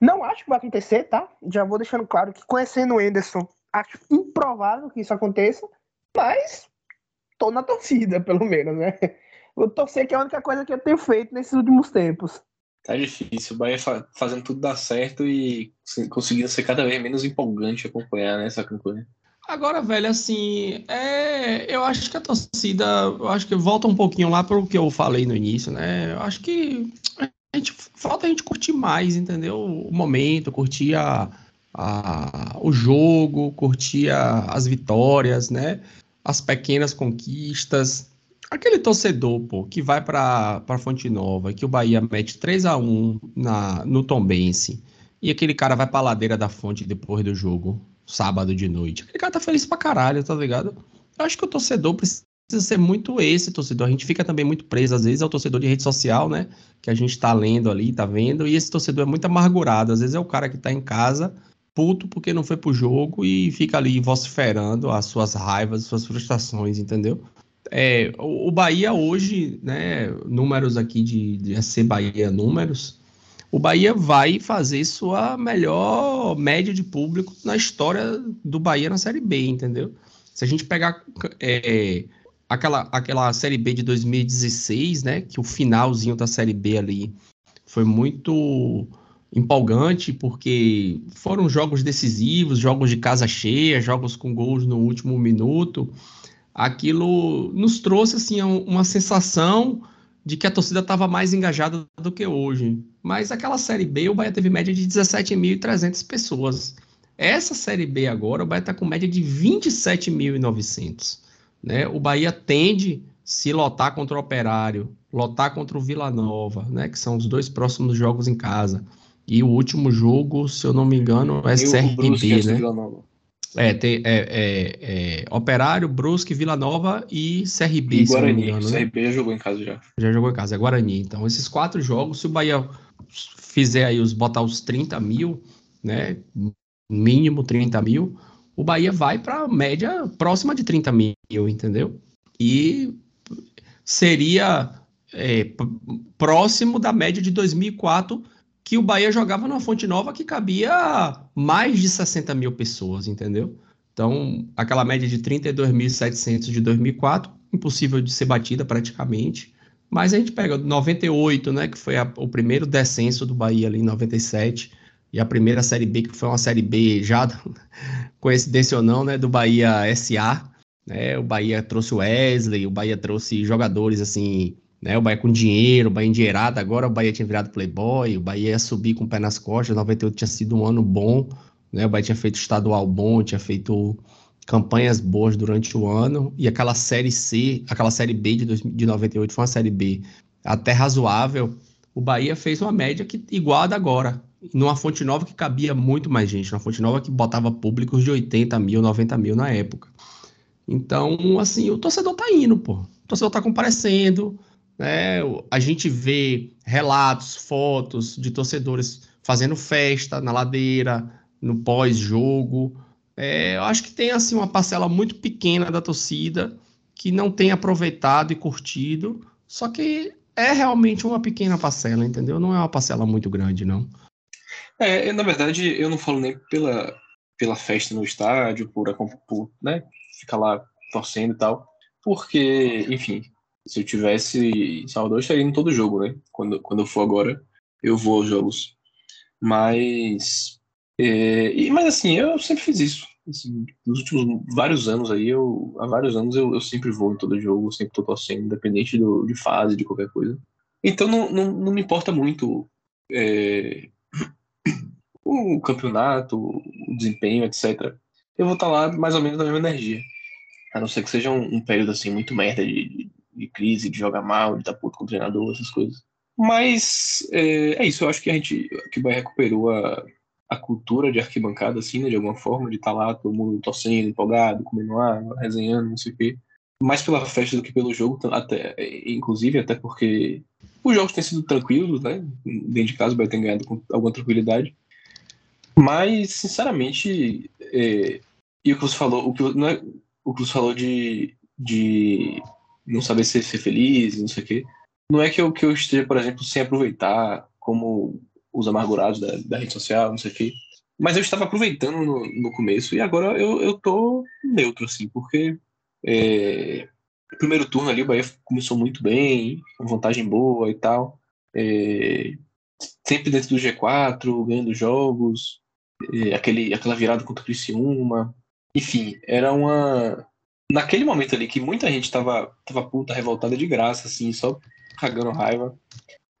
não acho que vai acontecer, tá? Já vou deixando claro que, conhecendo o Enderson, acho improvável que isso aconteça, mas tô na torcida, pelo menos, né? Vou torcer, que é a única coisa que eu tenho feito nesses últimos tempos. Tá difícil, o Bahia fazendo tudo dar certo e conseguindo ser cada vez menos empolgante acompanhar, né, essa campanha. Agora, velho, assim, eu acho que a torcida, eu acho que volta um pouquinho lá pro que eu falei no início, né, eu acho que falta a gente curtir mais, entendeu, o momento, curtir o jogo, curtir as vitórias, né, as pequenas conquistas. Aquele torcedor, pô, que vai pra Fonte Nova, que o Bahia mete 3-1 no Tombense, e aquele cara vai pra ladeira da Fonte depois do jogo, sábado de noite. Aquele cara tá feliz pra caralho, tá ligado? Eu acho que o torcedor precisa ser muito esse torcedor. A gente fica também muito preso, às vezes, ao torcedor de rede social, né? Que a gente tá lendo ali, tá vendo, e esse torcedor é muito amargurado. Às vezes é o cara que tá em casa, puto porque não foi pro jogo, e fica ali vociferando as suas raivas, as suas frustrações, entendeu? O Bahia hoje, né, números aqui de ser Bahia números, o Bahia vai fazer sua melhor média de público na história do Bahia na Série B, entendeu? Se a gente pegar aquela Série B de 2016, né, que o finalzinho da Série B ali foi muito empolgante, porque foram jogos decisivos, jogos de casa cheia, jogos com gols no último minuto. Aquilo nos trouxe, assim, uma sensação de que a torcida estava mais engajada do que hoje. Mas aquela Série B, o Bahia teve média de 17.300 pessoas. Essa Série B agora, o Bahia está com média de 27.900. Né? O Bahia tende, se lotar contra o Operário, lotar contra o Vila Nova, né? Que são os 2 próximos jogos em casa. E o último jogo, se eu não me engano, é CRB, né? Operário, Brusque, Vila Nova e CRB. E Guarani, engano, né? CRB já jogou em casa já. Já jogou em casa, é Guarani. Então, esses 4 jogos, se o Bahia fizer aí, botar os 30 mil, né, mínimo 30 mil, o Bahia vai para a média próxima de 30 mil, entendeu? e seria próximo da média de 2004, que o Bahia jogava na Fonte Nova, que cabia mais de 60 mil pessoas, entendeu? Então, aquela média de 32.700 de 2004, impossível de ser batida praticamente. Mas a gente pega 98, né, que foi o primeiro descenso do Bahia ali em 97, e a primeira Série B, que foi uma Série B já, coincidência ou não, né, do Bahia SA, né, o Bahia trouxe o Wesley, o Bahia trouxe jogadores assim, né, o Bahia com dinheiro, o Bahia endinheirado, agora o Bahia tinha virado playboy, o Bahia ia subir com o pé nas costas, 98 tinha sido um ano bom, né, o Bahia tinha feito estadual bom, tinha feito campanhas boas durante o ano, e aquela Série C, aquela Série B de 98 foi uma Série B até razoável. O Bahia fez uma média que iguala agora, numa Fonte Nova que cabia muito mais gente, numa Fonte Nova que botava públicos de 80 mil, 90 mil na época. Então, assim, o torcedor tá indo, pô. O torcedor tá comparecendo, né? A gente vê relatos, fotos de torcedores fazendo festa na ladeira, no pós-jogo. Eu acho que tem assim, uma parcela muito pequena da torcida que não tem aproveitado e curtido, só que é realmente uma pequena parcela, entendeu? Não é uma parcela muito grande, não. Na verdade, eu não falo nem pela festa no estádio, por né, ficar lá torcendo e tal, porque, enfim, se eu tivesse em Salvador, eu estaria em todo jogo, né? Quando eu for agora, eu vou aos jogos. Mas assim, eu sempre fiz isso. Assim, nos últimos vários anos aí, há vários anos eu sempre vou em todo jogo, sempre estou torcendo, independente de fase, de qualquer coisa. Então não me importa muito o campeonato, o desempenho, etc. Eu vou estar lá mais ou menos na mesma energia. A não ser que seja um período assim muito merda de crise, de jogar mal, de estar puto com o treinador, essas coisas. Mas é isso, eu acho que o Bahia recuperou a cultura de arquibancada, assim, né, de alguma forma, de estar lá todo mundo torcendo, empolgado, comendo água, resenhando, não sei o quê. Mais pela festa do que pelo jogo, até porque os jogos têm sido tranquilos, né? Dentro de casa o Bahia tem ganhado com alguma tranquilidade. Mas, sinceramente, e o que você falou, o que você falou de não saber ser feliz, não sei o quê, não é que eu esteja, por exemplo, sem aproveitar como os amargurados da rede social, não sei o quê. Mas eu estava aproveitando no começo, e agora eu tô neutro, assim, porque no primeiro turno ali o Bahia começou muito bem, com vantagem boa e tal, sempre dentro do G4, ganhando jogos, aquela virada contra o Criciúma, enfim, era uma... Naquele momento ali que muita gente tava puta, revoltada de graça, assim, só cagando raiva.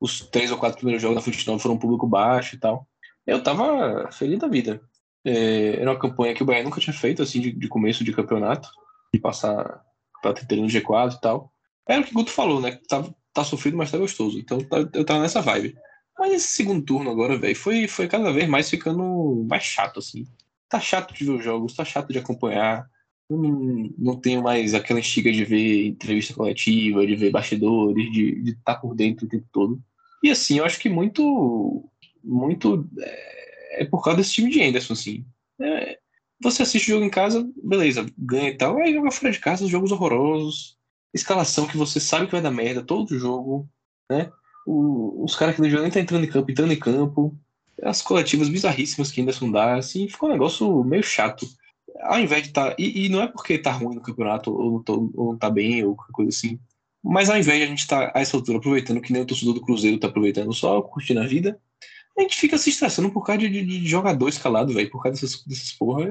Os 3 ou 4 primeiros jogos da Fonte Nova foram um público baixo e tal. Eu tava feliz da vida. Era uma campanha que o Bahia nunca tinha feito, assim, de começo de campeonato, de passar pra tentando no G4 e tal. Era o que o Guto falou, né? Tá sofrido, mas tá gostoso. Então eu tava nessa vibe. Mas esse segundo turno agora, velho, foi cada vez mais ficando mais chato, assim. Tá chato de ver os jogos, tá chato de acompanhar. Eu não tenho mais aquela instiga de ver entrevista coletiva, de ver bastidores, de estar por dentro o tempo todo. E assim, eu acho que muito é por causa desse time de Enderson, assim. Você assiste o jogo em casa, beleza, ganha e tal, aí joga fora de casa, jogos horrorosos, escalação que você sabe que vai dar merda, todo jogo, né? Os caras que não jogam nem tá entrando em campo, as coletivas bizarríssimas que Enderson dá, assim, ficou um negócio meio chato. Ao invés de estar... E não é porque tá ruim no campeonato, ou não tá bem, ou qualquer coisa assim. Mas ao invés de a gente estar a essa altura aproveitando, que nem o torcedor do Cruzeiro tá aproveitando só, curtindo a vida, a gente fica se estressando por causa de jogador escalado, velho. Por causa dessas porra,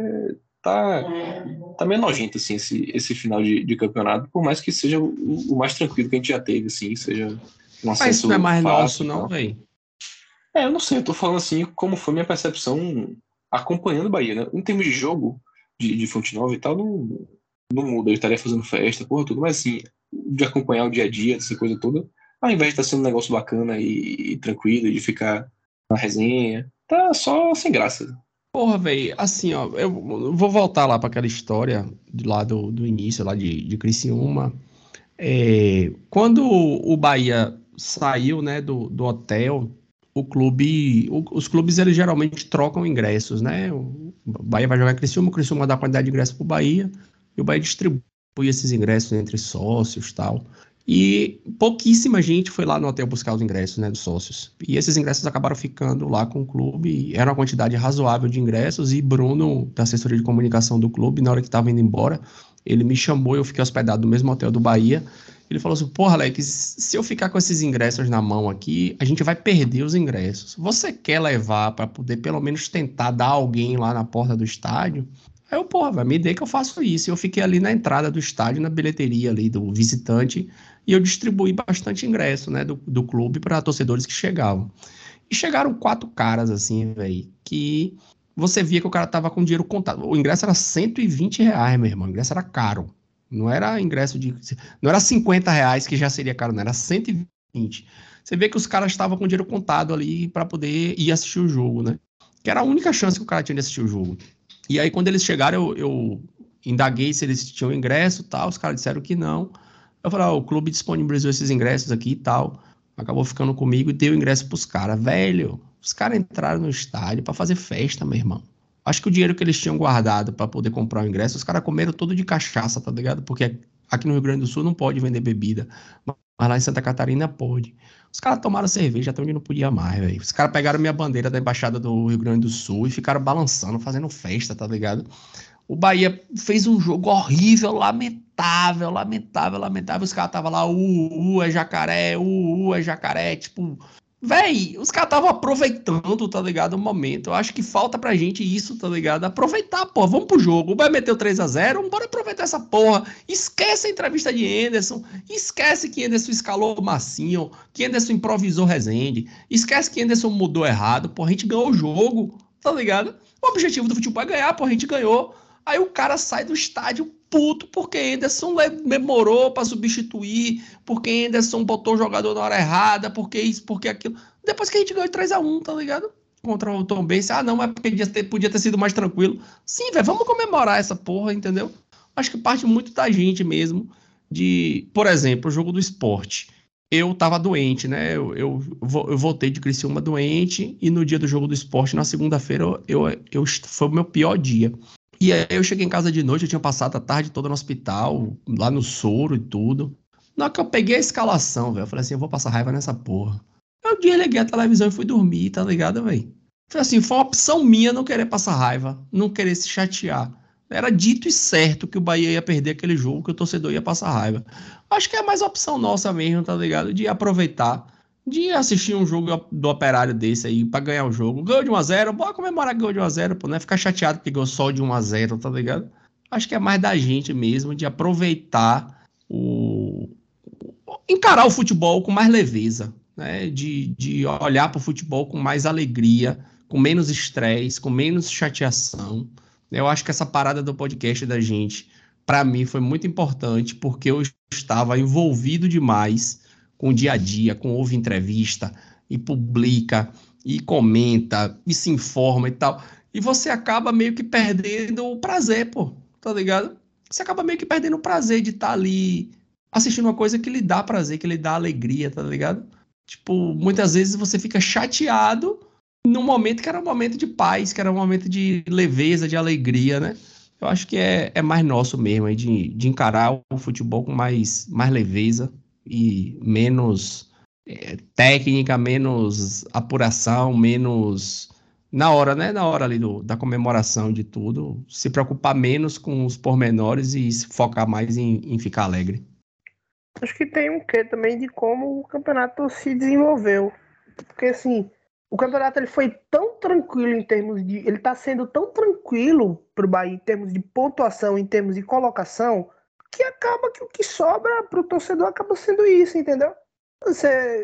tá meio nojento, assim, esse final de campeonato. Por mais que seja o mais tranquilo que a gente já teve, assim, seja um acesso. Mas isso não é mais fácil, nosso, não, velho? Eu não sei, eu tô falando assim, como foi minha percepção acompanhando o Bahia, né? Em termos de jogo, de Fonte Nova e tal, não muda. Ele estaria fazendo festa, porra, tudo, mas assim... de acompanhar o dia a dia, dessa coisa toda, ao invés de estar sendo um negócio bacana e tranquilo, e de ficar na resenha, tá só sem graça. Porra, velho, assim, ó, eu vou voltar lá para aquela história lá do início, lá de Criciúma. Quando o Bahia saiu, né, do hotel, o clube, os clubes, eles geralmente trocam ingressos, né? O Bahia vai jogar Criciúma, o Criciúma dá quantidade de ingresso pro Bahia, e o Bahia distribui por esses ingressos entre sócios e tal. E pouquíssima gente foi lá no hotel buscar os ingressos, né, dos sócios. E esses ingressos acabaram ficando lá com o clube. Era uma quantidade razoável de ingressos. E Bruno, da assessoria de comunicação do clube, na hora que estava indo embora, ele me chamou, eu fiquei hospedado no mesmo hotel do Bahia. Ele falou assim, porra, Alex, se eu ficar com esses ingressos na mão aqui, a gente vai perder os ingressos. Você quer levar para poder pelo menos tentar dar alguém lá na porta do estádio? Aí eu, porra, véio, me dei que eu faço isso. Eu fiquei ali na entrada do estádio, na bilheteria ali do visitante, e eu distribuí bastante ingresso, né, do clube para torcedores que chegavam. E chegaram quatro caras, assim, velho, que você via que o cara tava com dinheiro contado. O ingresso era R$120, meu irmão. O ingresso era caro. Não era ingresso de... Não era R$50, que já seria caro, não. Era 120. Você vê que os caras estavam com dinheiro contado ali para poder ir assistir o jogo, né? Que era a única chance que o cara tinha de assistir o jogo. E aí, quando eles chegaram, eu indaguei se eles tinham ingresso e tal. Os caras disseram que não. Eu falei, o clube disponibilizou esses ingressos aqui e tal. Acabou ficando comigo e deu ingresso pros caras. Velho, os caras entraram no estádio pra fazer festa, meu irmão. Acho que o dinheiro que eles tinham guardado pra poder comprar o ingresso, os caras comeram todo de cachaça, tá ligado? Porque aqui no Rio Grande do Sul não pode vender bebida. Mas lá em Santa Catarina pode. Os caras tomaram cerveja até onde não podia mais, velho. Os caras pegaram minha bandeira da Embaixada do Rio Grande do Sul e ficaram balançando, fazendo festa, tá ligado? O Bahia fez um jogo horrível, lamentável. Os caras estavam lá, é jacaré, tipo... Véi, os caras estavam aproveitando, tá ligado, o momento. Eu acho que falta pra gente isso, tá ligado? Aproveitar, porra, vamos pro jogo. O Bahia meteu 3-0, bora aproveitar essa porra. Esquece a entrevista de Enderson. Esquece que Enderson escalou o Massinho, que Enderson improvisou Rezende. Esquece que Enderson mudou errado, porra, a gente ganhou o jogo, tá ligado? O objetivo do futebol é ganhar, porra, a gente ganhou. Aí o cara sai do estádio puto porque Enderson demorou pra substituir, porque Enderson botou o jogador na hora errada, porque isso, porque aquilo. Depois que a gente ganhou 3-1, tá ligado? Contra o Tombense, ah não, mas podia ter sido mais tranquilo. Sim, velho, vamos comemorar essa porra, entendeu? Acho que parte muito da gente mesmo de, por exemplo, o jogo do Sport. Eu tava doente, né? Eu voltei de Criciúma doente e no dia do jogo do Sport, na segunda-feira, foi o meu pior dia. E aí eu cheguei em casa de noite, eu tinha passado a tarde toda no hospital, lá no soro e tudo. Na hora que eu peguei a escalação, velho, eu falei assim, eu vou passar raiva nessa porra. Eu desliguei a televisão e fui dormir, tá ligado, velho? Foi assim, foi uma opção minha não querer passar raiva, não querer se chatear. Era dito e certo que o Bahia ia perder aquele jogo, que o torcedor ia passar raiva. Acho que é mais opção nossa mesmo, tá ligado? De aproveitar, de assistir um jogo do Operário desse aí pra ganhar o jogo. Ganhou de 1-0, bora comemorar que ganhou de 1-0, pô, não é ficar chateado porque ganhou só de 1-0, tá ligado? Acho que é mais da gente mesmo, de aproveitar encarar o futebol com mais leveza, né? De olhar pro futebol com mais alegria, com menos estresse, com menos chateação. Eu acho que essa parada do podcast da gente, pra mim, foi muito importante, porque eu estava envolvido demais com o dia a dia, com ouve entrevista, e publica, e comenta, e se informa e tal. E você acaba meio que perdendo o prazer, pô, tá ligado? Você acaba meio que perdendo o prazer de estar ali assistindo uma coisa que lhe dá prazer, que lhe dá alegria, tá ligado? Tipo, muitas vezes você fica chateado num momento que era um momento de paz, que era um momento de leveza, de alegria, né? Eu acho que é mais nosso mesmo, aí, de encarar o futebol com mais leveza, e menos técnica, menos apuração, menos... Na hora, né? Na hora ali da comemoração de tudo, se preocupar menos com os pormenores e se focar mais em ficar alegre. Acho que tem um quê também de como o campeonato se desenvolveu. Porque, assim, o campeonato ele foi tão tranquilo em termos de... Ele tá sendo tão tranquilo pro Bahia em termos de pontuação, em termos de colocação... que acaba que o que sobra pro torcedor acaba sendo isso, entendeu?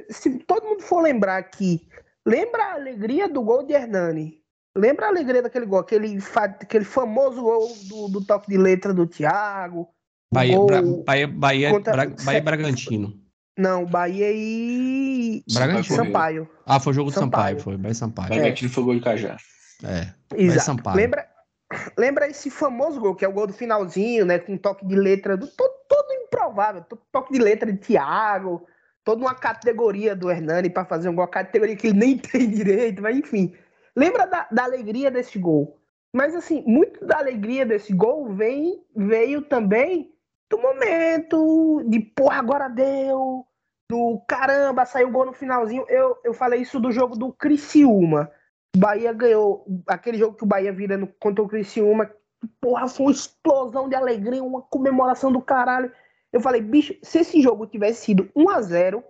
Se todo mundo for lembrar aqui, lembra a alegria do gol de Hernani, lembra a alegria daquele gol, aquele famoso gol do toque de letra do Thiago, Bahia e Bragantino. Não, Bahia e Sampaio. Ah, foi o jogo do Sampaio, foi Bahia e Sampaio. Bragantino foi o gol de Cajá. É, Bahia e Sampaio. Lembra esse famoso gol, que é o gol do finalzinho, né? Com toque de letra todo improvável. Toque de letra de Thiago, toda uma categoria do Hernani para fazer um gol, categoria que ele nem tem direito, mas enfim. Lembra da alegria desse gol. Mas assim, muito da alegria desse gol veio também do momento, de porra, agora deu, do caramba, saiu gol no finalzinho. Eu falei isso do jogo do Criciúma. O Bahia ganhou, aquele jogo que o Bahia vira contra o Criciúma, porra, foi uma explosão de alegria, uma comemoração do caralho. Eu falei, bicho, se esse jogo tivesse sido 1-0,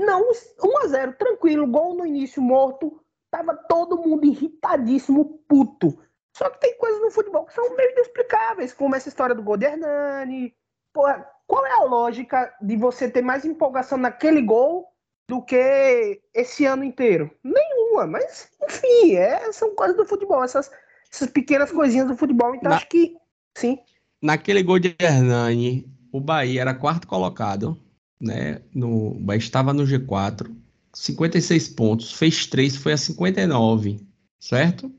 não, 1-0, tranquilo, gol no início morto, tava todo mundo irritadíssimo, puto. Só que tem coisas no futebol que são meio inexplicáveis, como essa história do gol de Hernani. Porra, qual é a lógica de você ter mais empolgação naquele gol do que esse ano inteiro? Nenhuma, mas enfim, são coisas do futebol, essas pequenas coisinhas do futebol, então acho que sim. Naquele gol de Hernani, o Bahia era quarto colocado, né? O Bahia estava no G4, 56 pontos, fez 3, foi a 59, certo?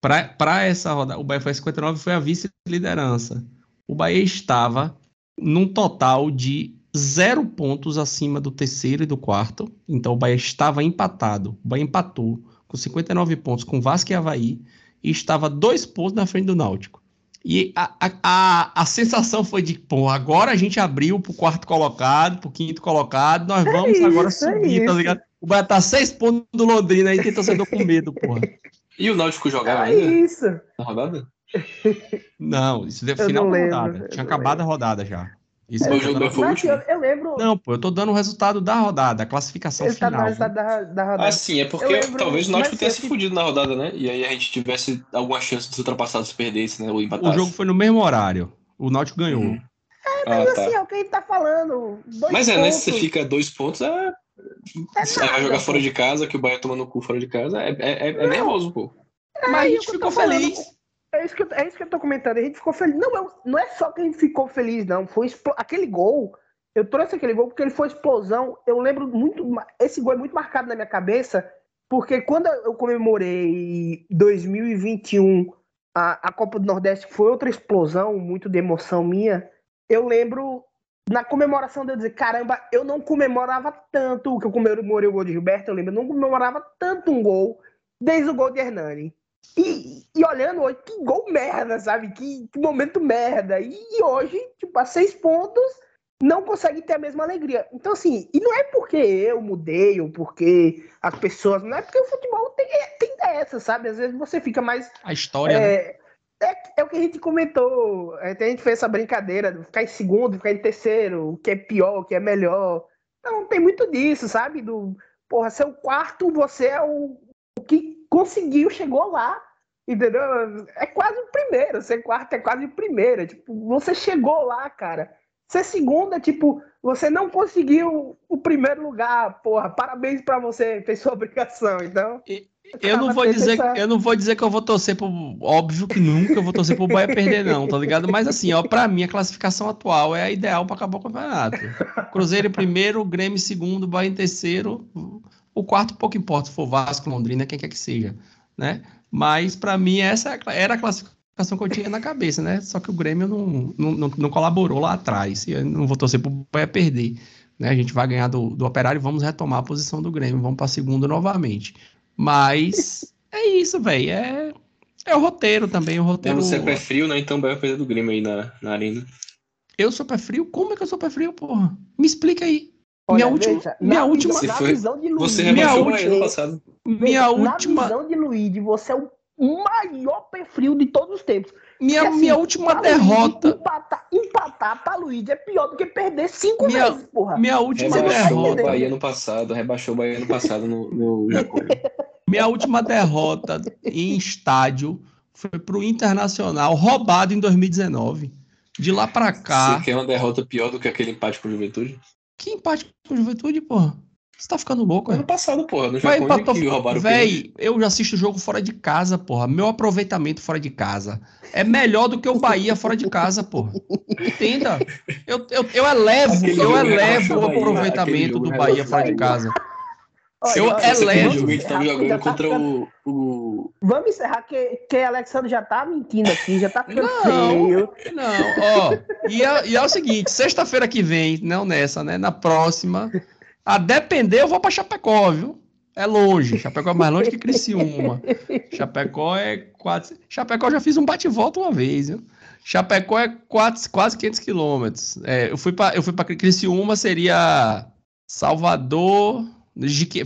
Para essa rodada, o Bahia foi a 59, foi a vice-liderança. O Bahia estava num total de 0 pontos acima do terceiro e do quarto. Então o Bahia estava empatado. O Bahia empatou com 59 pontos com Vasco e Avaí e estava 2 pontos na frente do Náutico. E a sensação foi de, pô, agora a gente abriu pro quarto colocado, pro quinto colocado, nós vamos agora subir, tá ligado? O Bahia tá 6 pontos do Londrina aí, tem torcedor com medo, porra. E o Náutico jogava ainda? Isso. Na rodada? Não, isso deu final da rodada. Tinha acabado a rodada já. Isso foi o último. Eu lembro. Não, pô, eu tô dando o resultado da rodada, a classificação final. Da rodada. Ah, sim, é porque talvez o Náutico tenha se fudido na rodada, né? E aí a gente tivesse alguma chance de se ultrapassar, se perdesse, né? Ou empatasse. O jogo foi no mesmo horário. O Náutico ganhou. Mas assim, é o que a gente tá falando. 2 mas pontos. Né? Se você fica 2 pontos, você vai jogar fora de casa, que o Bahia toma no cu fora de casa. É nervoso, pô. Mas a gente ficou feliz. É isso que eu tô comentando, a gente ficou feliz. Não é só que a gente ficou feliz, não. Aquele gol, eu trouxe aquele gol porque ele foi explosão. Eu lembro muito. Esse gol é muito marcado na minha cabeça, porque quando eu comemorei 2021, a Copa do Nordeste foi outra explosão, muito de emoção minha. Eu lembro, na comemoração, de eu dizer, caramba, eu não comemorava tanto, que eu comemorei o gol de Gilberto, eu lembro, eu não comemorava tanto um gol desde o gol de Hernani. E olhando hoje, que gol merda, sabe? Que momento merda. E hoje, tipo, a 6 pontos, não consegue ter a mesma alegria. Então, assim, e não é porque eu mudei, ou porque as pessoas... Não é porque o futebol tem dessa, sabe? Às vezes você fica mais... A história, né? É o que a gente comentou. A gente fez essa brincadeira de ficar em segundo, ficar em terceiro, o que é pior, o que é melhor. Então, tem muito disso, sabe? Porra, ser o quarto, você é o que... Conseguiu, chegou lá, entendeu? É quase o primeiro, ser quarto é quase o primeiro. Tipo, você chegou lá, cara. Ser segundo é tipo, você não conseguiu o primeiro lugar, porra. Parabéns pra você, fez sua obrigação, então... Eu não vou dizer que eu vou torcer pro... Óbvio que nunca eu vou torcer pro Bahia perder, não, tá ligado? Mas assim, ó, pra mim, a classificação atual é a ideal pra acabar o campeonato. Cruzeiro em primeiro, Grêmio em segundo, Bahia em terceiro... O quarto pouco importa, se for Vasco, Londrina, quem quer que seja, né? Mas, para mim, essa era a classificação que eu tinha na cabeça, né? Só que o Grêmio não colaborou lá atrás. E eu não vou torcer para o Bahia perder, né? A gente vai ganhar do Operário e vamos retomar a posição do Grêmio. Vamos para segundo novamente. Mas é isso, velho. É o roteiro também. O roteiro... Você é pé frio, né? Então o Bahia vai perder do Grêmio aí na arena. Eu sou pé frio? Como é que eu sou pé frio, porra? Me explica aí. Olha, minha última visão de Luigi, você é o maior pé frio de todos os tempos. Minha última derrota. Luigi, empatar pra Luigi é pior do que perder 5 vezes, porra. Minha última derrota. Rebaixou o Bahia no passado no Minha última derrota em estádio foi pro Internacional, roubado em 2019. De lá pra cá. Você quer uma derrota pior do que aquele empate com o Juventude? Que empate com a Juventude, porra? Você tá ficando louco, ano passado, porra. No Japão, roubaram o Véi, eu já assisto o jogo fora de casa, porra. Meu aproveitamento fora de casa é melhor do que o Bahia fora de casa, porra. Entenda? Eu elevo o aproveitamento do Bahia fora de casa. Vamos encerrar, que Alexandre já tá mentindo aqui, já tá ficando feio. Não, ó. E é o seguinte: sexta-feira que vem, não nessa, né? Na próxima, a depender, eu vou pra Chapecó, viu? É longe. Chapecó é mais longe que Criciúma. Chapecó é quase. Chapecó eu já fiz um bate-volta uma vez, viu? Chapecó é quase 500 quilômetros. É, eu fui para Criciúma, seria Salvador,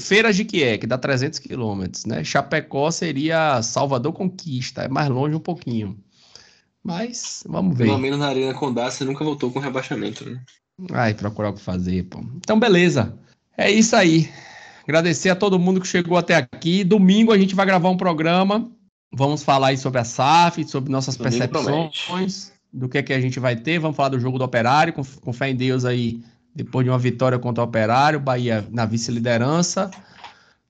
Feira Jiquié, que dá 300 quilômetros, né? Chapecó seria Salvador Conquista, é mais longe um pouquinho. Mas, vamos ver. Pelo menos na Arena Condá, você nunca voltou com rebaixamento, né? Ai, procurar o que fazer, pô. Então, beleza. É isso aí. Agradecer a todo mundo que chegou até aqui. Domingo a gente vai gravar um programa. Vamos falar aí sobre a SAF, sobre nossas percepções, do que a gente vai ter. Vamos falar do jogo do Operário, com fé em Deus aí, depois de uma vitória contra o Operário, Bahia na vice-liderança.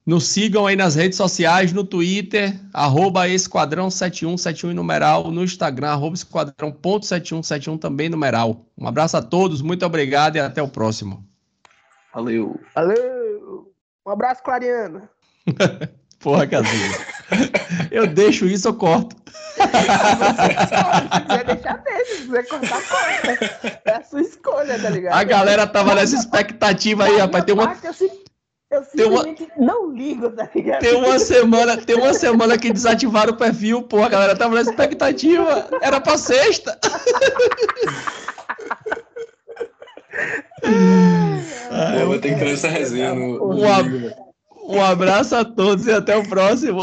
Nos sigam aí nas redes sociais, no Twitter, @Esquadrão71, 71 em numeral, no Instagram, @Esquadrão.7171 também em numeral. Um abraço a todos, muito obrigado e até o próximo. Valeu. Valeu. Um abraço, Clariana. Porra, Cazuza. Eu deixo isso, eu corto. Se quiser deixar mesmo, se quiser cortar, corta. É a sua escolha, tá ligado? A galera tava nessa expectativa aí, rapaz. Tem uma... Eu simplesmente não ligo, tá ligado? Tem uma semana que desativaram o perfil, porra, a galera tava nessa expectativa. Era pra sexta. Eu vou ter que entrar nessa resenha no... Um abraço a todos e até o próximo.